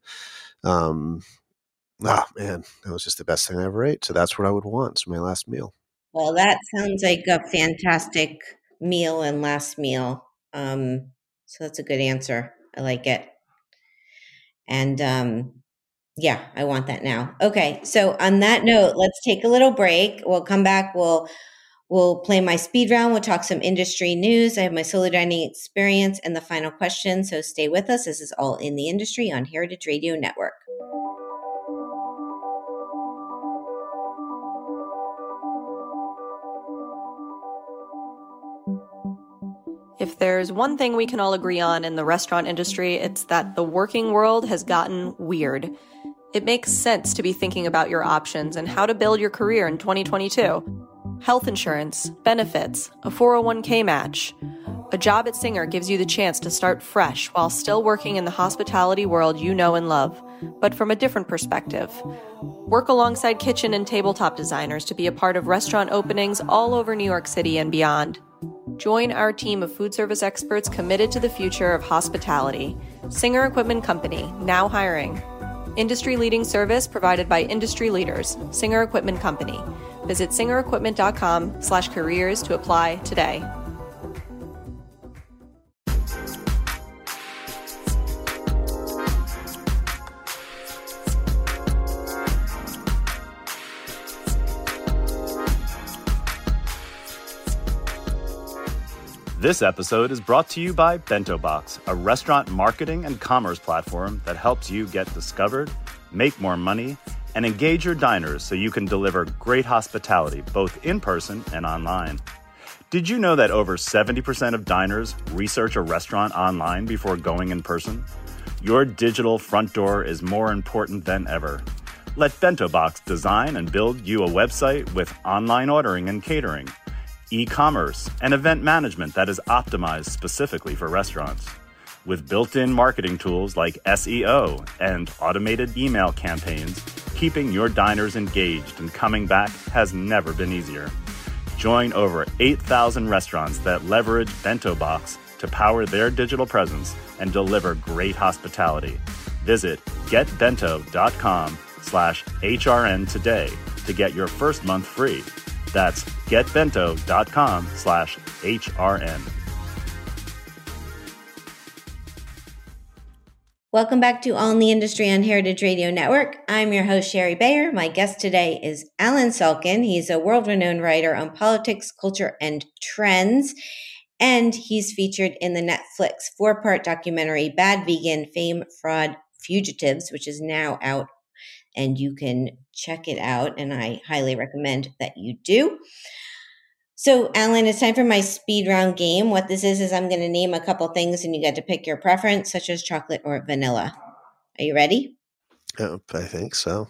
um, oh man, that was just the best thing I ever ate. So that's what I would want. It's my last meal. Well, that sounds like a fantastic meal and last meal. Um, so that's a good answer. I like it. And, um, yeah, I want that now. Okay, so on that note, let's take a little break. We'll come back. We'll we'll play my speed round. We'll talk some industry news. I have my solo dining experience and the final question, so stay with us. This is All in the Industry on Heritage Radio Network. If there's one thing we can all agree on in the restaurant industry, it's that the working world has gotten weird. It makes sense to be thinking about your options and how to build your career in twenty twenty-two. Health insurance, benefits, a four oh one k match. A job at Singer gives you the chance to start fresh while still working in the hospitality world you know and love, but from a different perspective. Work alongside kitchen and tabletop designers to be a part of restaurant openings all over New York City and beyond. Join our team of food service experts committed to the future of hospitality. Singer Equipment Company, now hiring. Industry-leading service provided by industry leaders, Singer Equipment Company. Visit singer equipment dot com slash careers to apply today. This episode is brought to you by Bento Box, a restaurant marketing and commerce platform that helps you get discovered, make more money, and engage your diners so you can deliver great hospitality both in person and online. Did you know that over seventy percent of diners research a restaurant online before going in person? Your digital front door is more important than ever. Let Bento Box design and build you a website with online ordering and catering, e-commerce, and event management that is optimized specifically for restaurants. With built-in marketing tools like S E O and automated email campaigns, keeping your diners engaged and coming back has never been easier. Join over eight thousand restaurants that leverage Bento Box to power their digital presence and deliver great hospitality. Visit get bento dot com slash H R N today to get your first month free. That's get bento dot com slash H R N. Welcome back to All in the Industry on Heritage Radio Network. I'm your host, Sherry Bayer. My guest today is Allen Salkin. He's a world-renowned writer on politics, culture, and trends. And he's featured in the Netflix four-part documentary, Bad Vegan: Fame, Fraud, Fugitives, which is now out and you can check it out. And I highly recommend that you do. So, Alan, it's time for my speed round game. What this is, is I'm going to name a couple things and you get to pick your preference, such as chocolate or vanilla. Are you ready? Oh, I think so.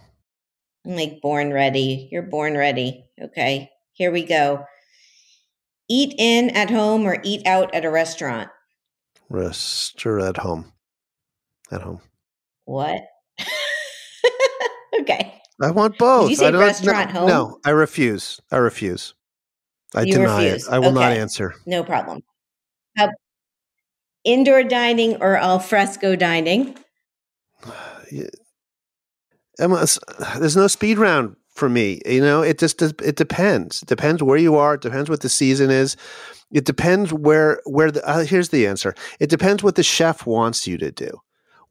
I'm like born ready. You're born ready. Okay, here we go. Eat in at home or eat out at a restaurant? Restaurant at home. At home. What? Okay. I want both. Did you say I don't, restaurant no, home? No, I refuse. I refuse. I you deny refuse. it. I will okay. not answer. No problem. Uh, indoor dining or al fresco dining? Yeah. Emma, there's no speed round for me. You know, it just it depends. It depends where you are. It depends what the season is. It depends where where the uh, here's the answer. It depends what the chef wants you to do.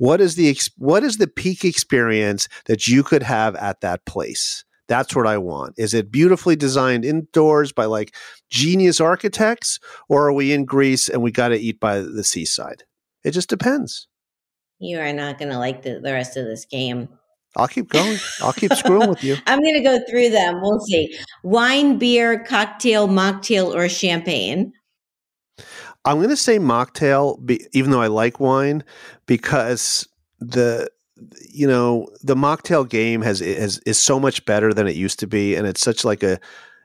What is the what is the peak experience that you could have at that place? That's what I want. Is it beautifully designed indoors by like genius architects, or are we in Greece and we got to eat by the seaside? It just depends. You are not going to like the, the rest of this game. I'll keep going. I'll keep screwing with you. I'm going to go through them. We'll see. Wine, beer, cocktail, mocktail, or champagne? I'm going to say mocktail, be, even though I like wine, because the you know the mocktail game has is is so much better than it used to be, and it's such like a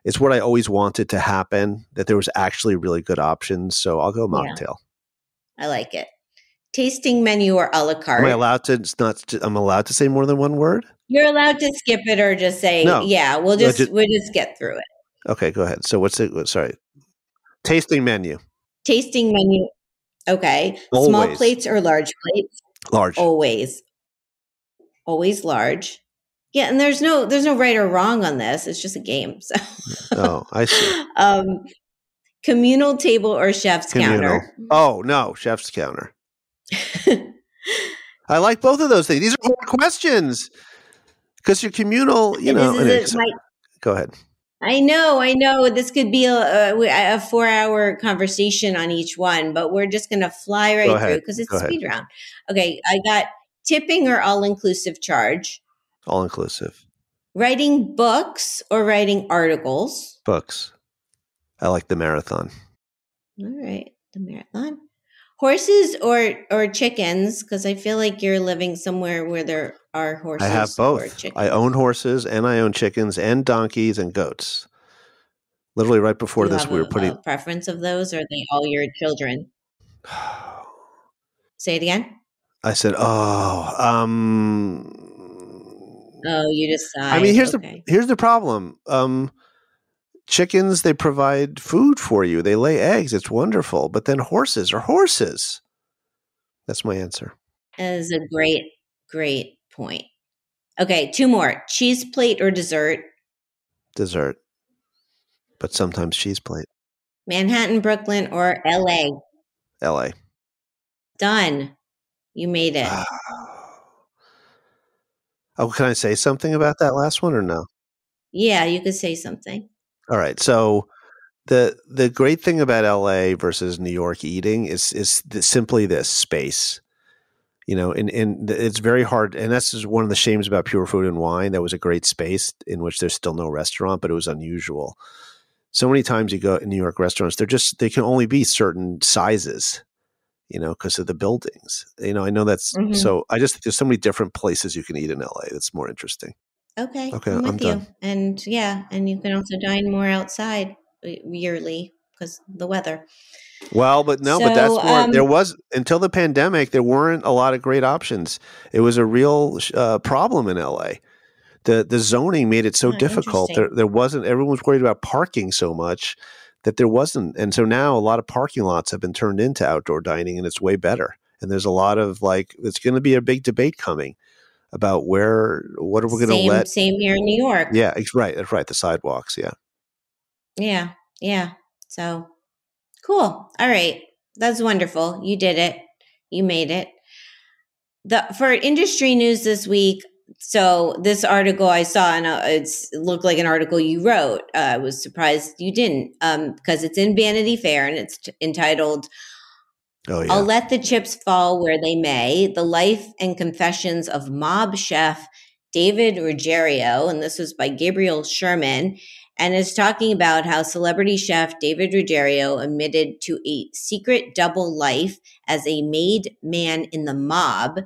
it's what I always wanted to happen, that there was actually really good options. So I'll go mocktail. Yeah. I like it. Tasting menu or a la carte? Am I allowed to? It's not. I'm allowed to say more than one word. You're allowed to skip it or just say, no. "Yeah, we'll just, no, just we'll just get through it." Okay, go ahead. So what's the sorry? Tasting menu. Tasting menu. Okay. Always. Small plates or large plates? Large. Always. Always large. Yeah, and there's no there's no right or wrong on this. It's just a game. So. Oh, I see. Um, communal table or chef's communal. counter? Oh no, chef's counter. I like both of those things. These are hard questions because you're communal, you know. Anyway, so, like, go ahead. I know, I know. This could be a, a, a four-hour conversation on each one, but we're just going to fly right through because it's a speed round. Okay, I got tipping or all-inclusive charge. All-inclusive. Writing books or writing articles. Books. I like the marathon. All right, the marathon. Horses or, or chickens? Because I feel like you're living somewhere where there are horses. I have both. I own horses and I own chickens and donkeys and goats. Literally right before you this, have we were a, putting a preference of those, or are they all your children? Say it again. I said, oh, um, oh, you decide. I mean, here's okay. the here's the problem. Um, Chickens, they provide food for you. They lay eggs. It's wonderful. But then horses are horses. That's my answer. That is a great, great point. Okay, two more. Cheese plate or dessert? Dessert. But sometimes cheese plate. Manhattan, Brooklyn, or L A? L A. Done. You made it. Oh, can I say something about that last one or no? Yeah, you could say something. All right. So the the great thing about L A versus New York eating is is th- simply this space. You know, and, and it's very hard. And that's just one of the shames about Pure Food and Wine. That was a great space in which there's still no restaurant, but it was unusual. So many times you go in New York restaurants, they're just they can only be certain sizes, you know, because of the buildings. You know, I know that's mm-hmm. so I just think there's so many different places you can eat in L A. That's more interesting. Okay, okay, I'm with I'm you. Done. And yeah, and you can also dine more outside yearly because the weather. Well, but no, so, but that's more, um, there was, until the pandemic, there weren't a lot of great options. It was a real uh, problem in L A. The the zoning made it so oh, difficult. There, there wasn't, everyone was worried about parking so much that there wasn't. And so now a lot of parking lots have been turned into outdoor dining, and it's way better. And there's a lot of like, it's going to be a big debate coming about where, what are we going to let? Same here in New York. Yeah, it's right. That's right. The sidewalks. Yeah. Yeah. Yeah. So cool. All right. That's wonderful. You did it. You made it. The, for industry news this week, so this article I saw, and it's, it looked like an article you wrote. Uh, I was surprised you didn't, um, because it's in Vanity Fair and it's t- entitled, oh, yeah. I'll Let the Chips Fall Where They May, The Life and Confessions of Mob Chef David Ruggerio. And this was by Gabriella Gershenson, and is talking about how celebrity chef David Ruggerio admitted to a secret double life as a made man in the mob.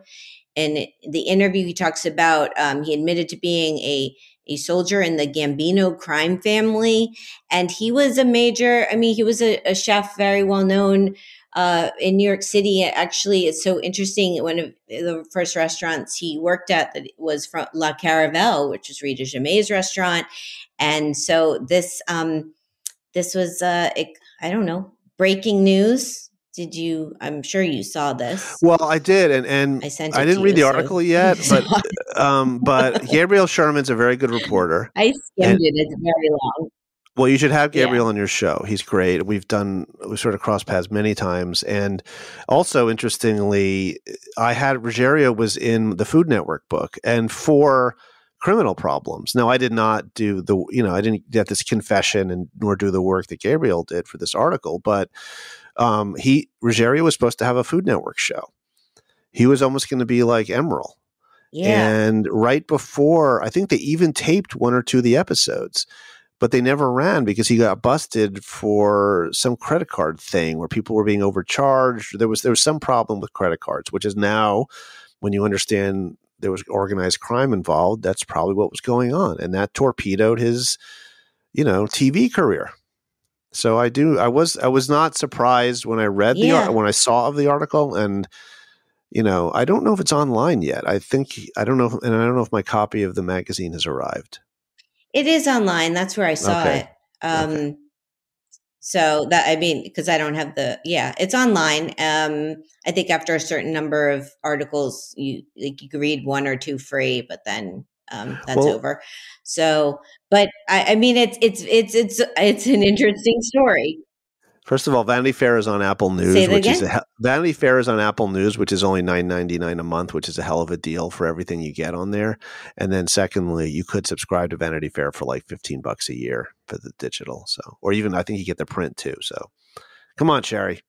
In the interview, he talks about um, he admitted to being a, a soldier in the Gambino crime family. And he was a major, I mean, he was a, a chef very well known uh, in New York City. Actually, it's so interesting. One of the first restaurants he worked at that was from La Caravelle, which is Rita Jamet's restaurant. And so this um, this was, uh, it, I don't know, breaking news. Did you? I'm sure you saw this. Well, I did, and, and I, sent it I didn't to read you, the article so yet, but um, but Gabrielle Gershen's a very good reporter. I skimmed and, it; it's very long. Well, you should have Gabriel yeah. on your show. He's great. We've done we sort of crossed paths many times, and also interestingly, I had Ruggerio was in the Food Network book, and for criminal problems. Now, I did not do the you know I didn't get this confession, and nor do the work that Gabriel did for this article, but. Um, he Ruggerio was supposed to have a Food Network show. He was almost going to be like Emeril. Yeah. And right before, I think they even taped one or two of the episodes, but they never ran because he got busted for some credit card thing where people were being overcharged. There was there was some problem with credit cards, which is now, when you understand there was organized crime involved, that's probably what was going on, and that torpedoed his, you know, T V career. So I do. I was. I was not surprised when I read the yeah. when I saw of the article, and you know, I don't know if it's online yet. I think I don't know, and I don't know if my copy of the magazine has arrived. It is online. That's where I saw okay. it. Um, okay. So that I mean, because I don't have the yeah, it's online. Um, I think after a certain number of articles, you like you could read one or two free, but then. Um, that's well, over. So, but I, I mean, it's, it's, it's, it's, it's an interesting story. First of all, Vanity Fair is on Apple News, which again? is a, Vanity Fair is on Apple News, which is only nine ninety-nine a month, which is a hell of a deal for everything you get on there. And then secondly, you could subscribe to Vanity Fair for like fifteen bucks a year for the digital. So, or even I think you get the print too. So come on, Sherry.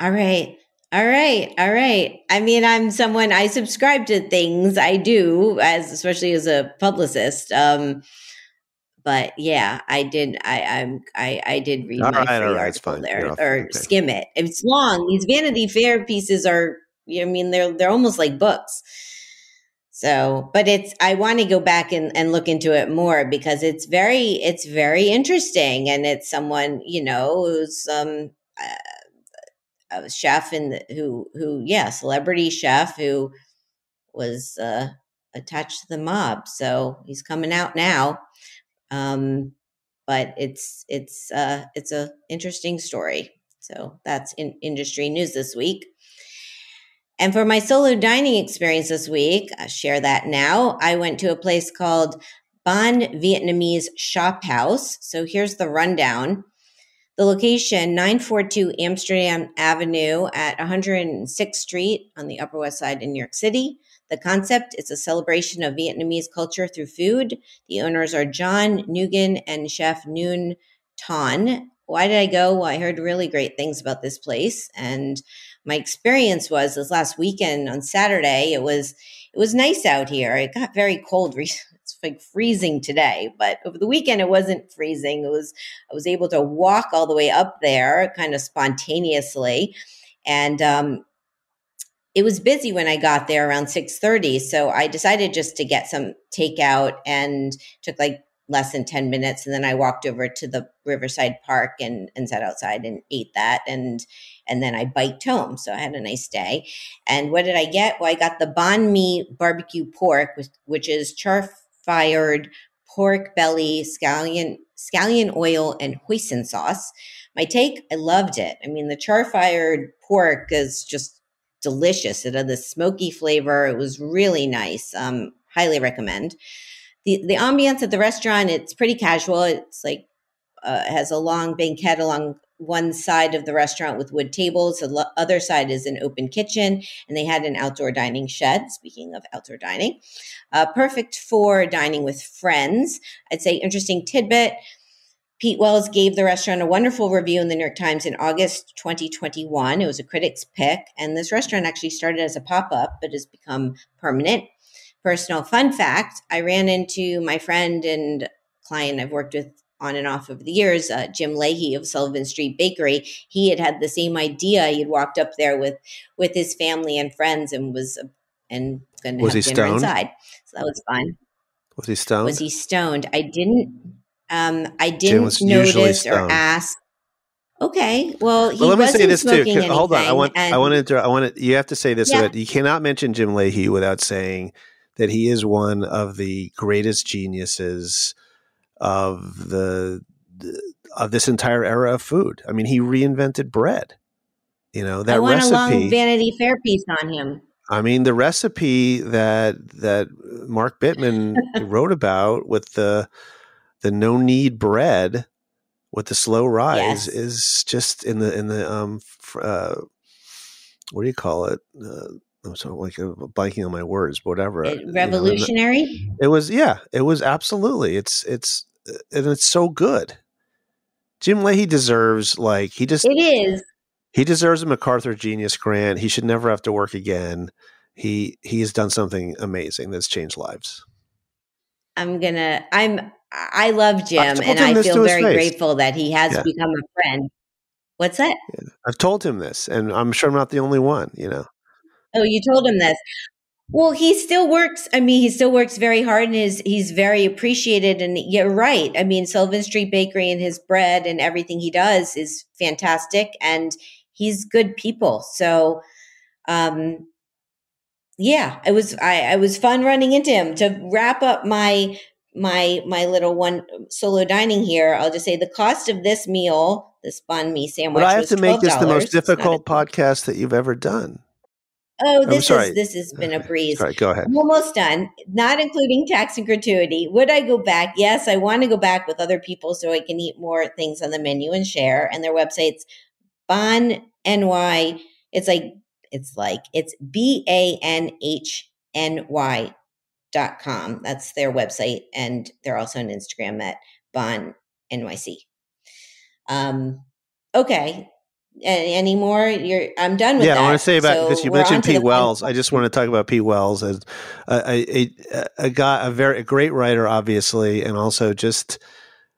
All right. All right. All right. I mean, I'm someone, I subscribe to things I do, as especially as a publicist. Um, but yeah, I did. I, I'm, I, I did read all my right, free right, article there off, or okay. skim it. It's long. These Vanity Fair pieces are, I mean, they're, they're almost like books. So, but it's, I want to go back and, and look into it more because it's very, it's very interesting. And it's someone, you know, who's, um, uh, a chef and who, who, yeah, celebrity chef who was uh, attached to the mob. So he's coming out now. Um, but it's, it's, uh, it's a interesting story. So that's in industry news this week. And for my solo dining experience this week, I'll share that now. I went to a place called Bon Vietnamese Shop House. So here's the rundown. The location, nine forty-two Amsterdam Avenue at one hundred sixth Street on the Upper West Side in New York City. The concept is a celebration of Vietnamese culture through food. The owners are John Nguyen and Chef Nguyen Thanh. Why did I go? Well, I heard really great things about this place. And my experience was this last weekend on Saturday, it was it was nice out here. It got very cold recently. It's like freezing today, but over the weekend it wasn't freezing. It was, I was able to walk all the way up there kind of spontaneously. And um, it was busy when I got there around six thirty. So I decided just to get some takeout and took like less than ten minutes. And then I walked over to the Riverside Park and, and sat outside and ate that. And and then I biked home. So I had a nice day. And what did I get? Well, I got the banh mi barbecue pork, which, which is char fired pork belly, scallion, scallion oil, and hoisin sauce. My take, I loved it. I mean, the char-fired pork is just delicious. It had this smoky flavor. It was really nice. Um, highly recommend. The the ambiance at the restaurant, it's pretty casual. It's like, uh, has a long banquette along one side of the restaurant with wood tables. The lo- other side is an open kitchen, and they had an outdoor dining shed. Speaking of outdoor dining, uh, perfect for dining with friends. I'd say interesting tidbit. Pete Wells gave the restaurant a wonderful review in the New York Times in August twenty twenty-one. It was a critic's pick, and this restaurant actually started as a pop-up, but has become permanent. Personal fun fact, I ran into my friend and client I've worked with on and off over the years, uh, Jim Leahy of Sullivan Street Bakery. He had had the same idea. He had walked up there with with his family and friends and was and going to have dinner stoned? inside. So that was fun. Was he stoned? Was he stoned? I didn't. Um, I didn't notice or ask. Okay, well, he well, let me wasn't say this too. Anything, hold on, I want, and, I want to, inter- I want to. You have to say this. Yeah. So that you cannot mention Jim Leahy without saying that he is one of the greatest geniuses of the of this entire era of food. I mean, he reinvented bread. You know that I want recipe. A long Vanity Fair piece on him. I mean, the recipe that that Mark Bittman wrote about with the. The no knead bread with the slow rise yes. is just in the in the um uh, what do you call it? Uh, I'm sort of like blanking on my words, but whatever. It revolutionary. You know, it was yeah. It was absolutely. It's it's and it's so good. Jim Leahy deserves like he just it is. He deserves a MacArthur Genius Grant. He should never have to work again. He he has done something amazing that's changed lives. I'm gonna. I'm. I love Jim, and I feel very face. grateful that he has yeah. become a friend. What's that? Yeah. I've told him this, and I'm sure I'm not the only one, you know. Oh, you told him this. Well, he still works. I mean, he still works very hard, and is he's very appreciated. And you're right. I mean, Sullivan Street Bakery and his bread and everything he does is fantastic, and he's good people. So, um, yeah, it was. I, I was fun running into him. To wrap up my. My my little one solo dining here. I'll just say the cost of this meal, this banh mi sandwich. But I have was to make this the most difficult podcast that you've ever done. Oh, this is this has been a breeze. All right, go ahead. I'm almost done. Not including tax and gratuity. Would I go back? Yes, I want to go back with other people so I can eat more things on the menu and share. And their website's Ban N Y. It's like it's like it's B A N H N Y. Dot com. That's their website, and they're also on Instagram at Ban N Y C. Um, okay, any, any more? You're, I'm done with yeah, that. Yeah, I want to say about so this. You mentioned Pete Wells. Point. I just want to talk about Pete Wells as a, a, a guy, a very a great writer, obviously, and also just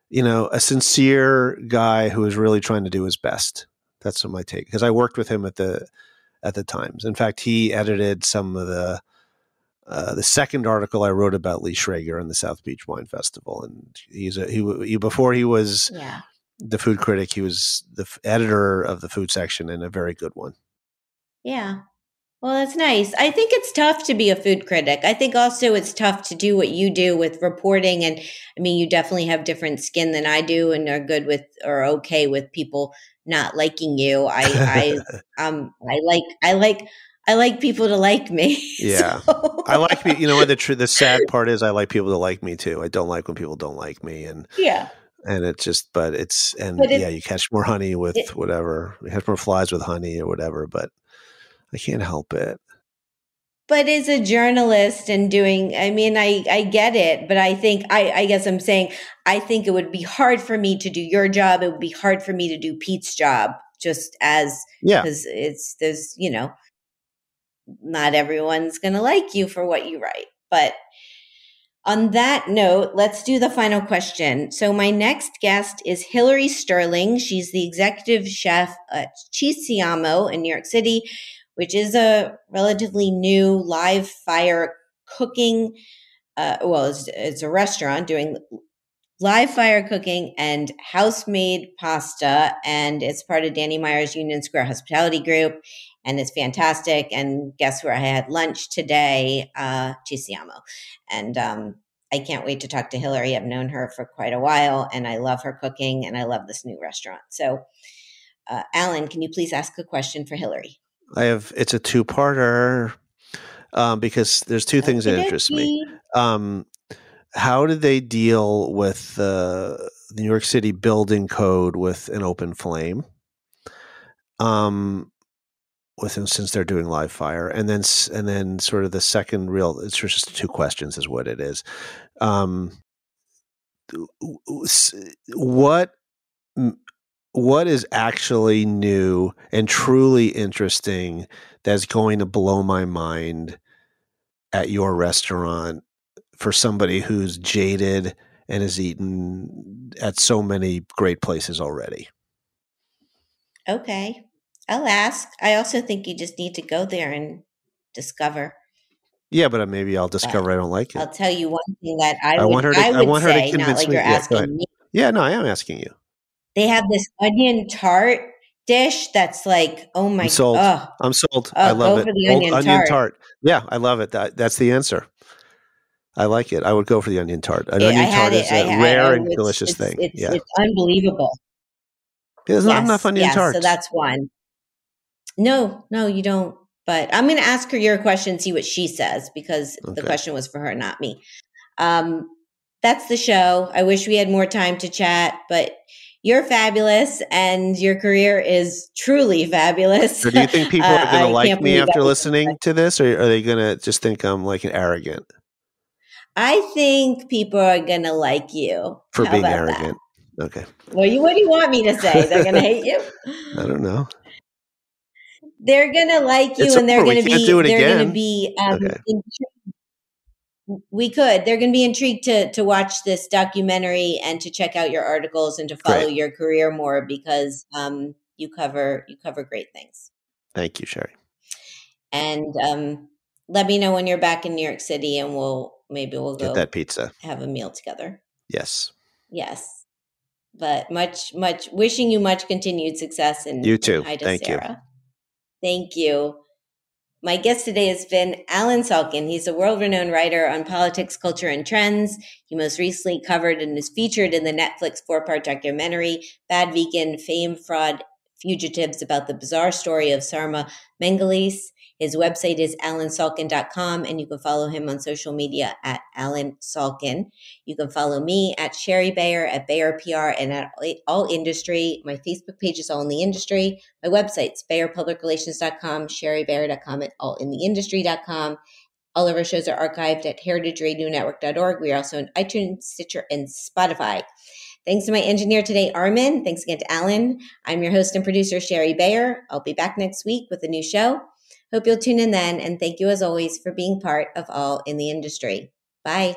you know a sincere guy who is really trying to do his best. That's what my take because I worked with him at the at the Times. In fact, he edited some of the. Uh, the second article I wrote about Lee Schrager and the South Beach Wine Festival, and he's a, he, he before he was yeah. the food critic, he was the f- editor of the food section and a very good one. Yeah, well, that's nice. I think it's tough to be a food critic. I think also it's tough to do what you do with reporting, and I mean, you definitely have different skin than I do, and are good with or okay with people not liking you. I, I um, I like, I like. I like people to like me. Yeah. So. I like me. You know what the tr- the sad part is I like people to like me too. I don't like when people don't like me and yeah. And it's just but it's and but it's, yeah, you catch more honey with it, whatever. You catch more flies with honey or whatever, but I can't help it. But as a journalist and doing, I mean, I, I get it, but I think, I, I guess I'm saying, I think it would be hard for me to do your job. It would be hard for me to do Pete's job just as, yeah. because it's, there's, you know, not everyone's going to like you for what you write. But on that note, let's do the final question. So my next guest is Hillary Sterling. She's the executive chef at Chisiamo in New York City, which is a relatively new live fire cooking. Uh, well, it's, it's a restaurant doing live fire cooking and house-made pasta. And it's part of Danny Meyer's Union Square Hospitality Group. And it's fantastic. And guess where I had lunch today? Uh, Chisiamo. And um, I can't wait to talk to Hillary. I've known her for quite a while, and I love her cooking, and I love this new restaurant. So, uh, Alan, can you please ask a question for Hillary? I have. It's a two-parter um, because there's two things that interest me. Um, how do they deal with the uh, the New York City building code with an open flame, um, within, since they're doing live fire. And then, and then sort of the second real, it's just two questions is what it is. Um, what, what is actually new and truly interesting that's going to blow my mind at your restaurant for somebody who's jaded and has eaten at so many great places already? Okay. I'll ask. I also think you just need to go there and discover. Yeah, but maybe I'll discover but I don't like it. I'll tell you one thing that I, I would, want her to, I would I want her say, to convince not like me. You're yeah, asking me. Yeah, no, I am asking you. They have this onion tart dish that's like, oh my god. Oh, I'm sold. Oh, I love it. The onion, onion tart. tart. Yeah, I love it. That, that's the answer. I like it. I would go for the onion tart. An yeah, onion tart is a I, rare I, I, and it's, delicious it's, thing. It's, yeah. it's unbelievable. Yeah, there's yes, not enough onion yeah, tarts. So that's one. No, no, you don't. But I'm going to ask her your question, see what she says, because okay. the question was for her, not me. Um, that's the show. I wish we had more time to chat, but you're fabulous and your career is truly fabulous. So do you think people are going to uh, like me after listening that. to this, or are they going to just think I'm like an arrogant? I think people are going to like you. For How being arrogant. That? Okay. Well, you, what do you want me to say? They're going to hate you? I don't know. They're going to like you, it's and they're going to be, they're going to be, um, okay. we could, they're going to be intrigued to, to watch this documentary and to check out your articles and to follow great. your career more, because, um, you cover, you cover great things. Thank you, Sherry. And, um, let me know when you're back in New York City and we'll, maybe we'll go get that pizza, have a meal together. Yes. Yes. But much, much wishing you much continued success. And you too. Hi to Thank Sarah. you. Thank you. My guest today has been Allen Salkin. He's a world-renowned writer on politics, culture, and trends. He most recently covered and is featured in the Netflix four-part documentary, Bad Vegan: Fame, Fraud, Fugitives, about the bizarre story of Sarma Melngailis. His website is allen salkin dot com, and you can follow him on social media at Allen Salkin. You can follow me at Sherry Bayer, at Bayer P R, and at All Industry. My Facebook page is All in the Industry. My website's bayer public relations dot com, sherry bayer dot com, and all in the industry dot com. All of our shows are archived at heritage radio network dot org. We are also on iTunes, Stitcher, and Spotify. Thanks to my engineer today, Armin. Thanks again to Allen. I'm your host and producer, Sherry Bayer. I'll be back next week with a new show. Hope you'll tune in then, and thank you as always for being part of All in the Industry. Bye.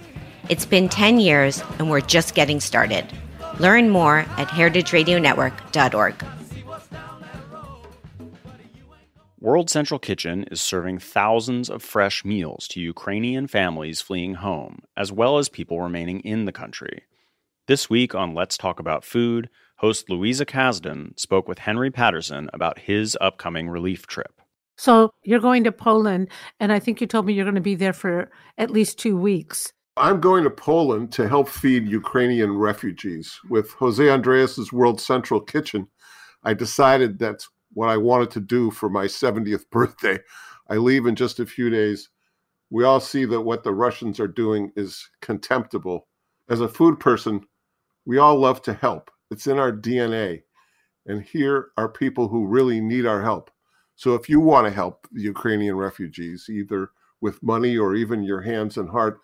It's been ten years, and we're just getting started. Learn more at heritage radio network dot org. World Central Kitchen is serving thousands of fresh meals to Ukrainian families fleeing home, as well as people remaining in the country. This week on Let's Talk About Food, host Louisa Kasdan spoke with Henry Patterson about his upcoming relief trip. So you're going to Poland, and I think you told me you're going to be there for at least two weeks. I'm going to Poland to help feed Ukrainian refugees. With Jose Andreas' World Central Kitchen, I decided that's what I wanted to do for my seventieth birthday. I leave in just a few days. We all see that what the Russians are doing is contemptible. As a food person, we all love to help. It's in our D N A. And here are people who really need our help. So if you want to help the Ukrainian refugees, either with money or even your hands and heart,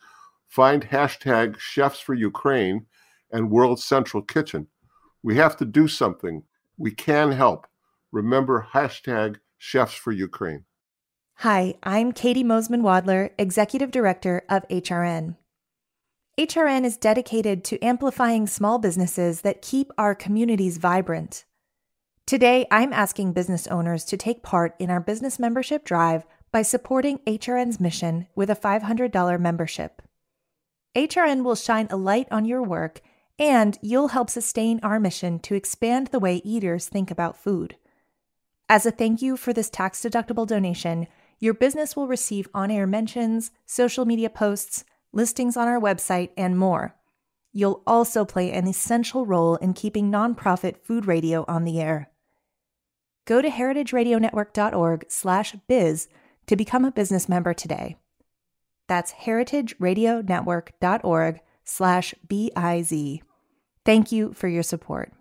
find hashtag Chefs for Ukraine and World Central Kitchen. We have to do something. We can help. Remember hashtag Chefs for Ukraine. Hi, I'm Katie Mosman-Wadler, Executive Director of H R N. H R N is dedicated to amplifying small businesses that keep our communities vibrant. Today, I'm asking business owners to take part in our business membership drive by supporting H R N's mission with a five hundred dollars membership. H R N will shine a light on your work, and you'll help sustain our mission to expand the way eaters think about food. As a thank you for this tax-deductible donation, your business will receive on-air mentions, social media posts, listings on our website, and more. You'll also play an essential role in keeping nonprofit food radio on the air. Go to heritage radio network dot org slash biz to become a business member today. That's heritage radio network dot org slash B I Z. Thank you for your support.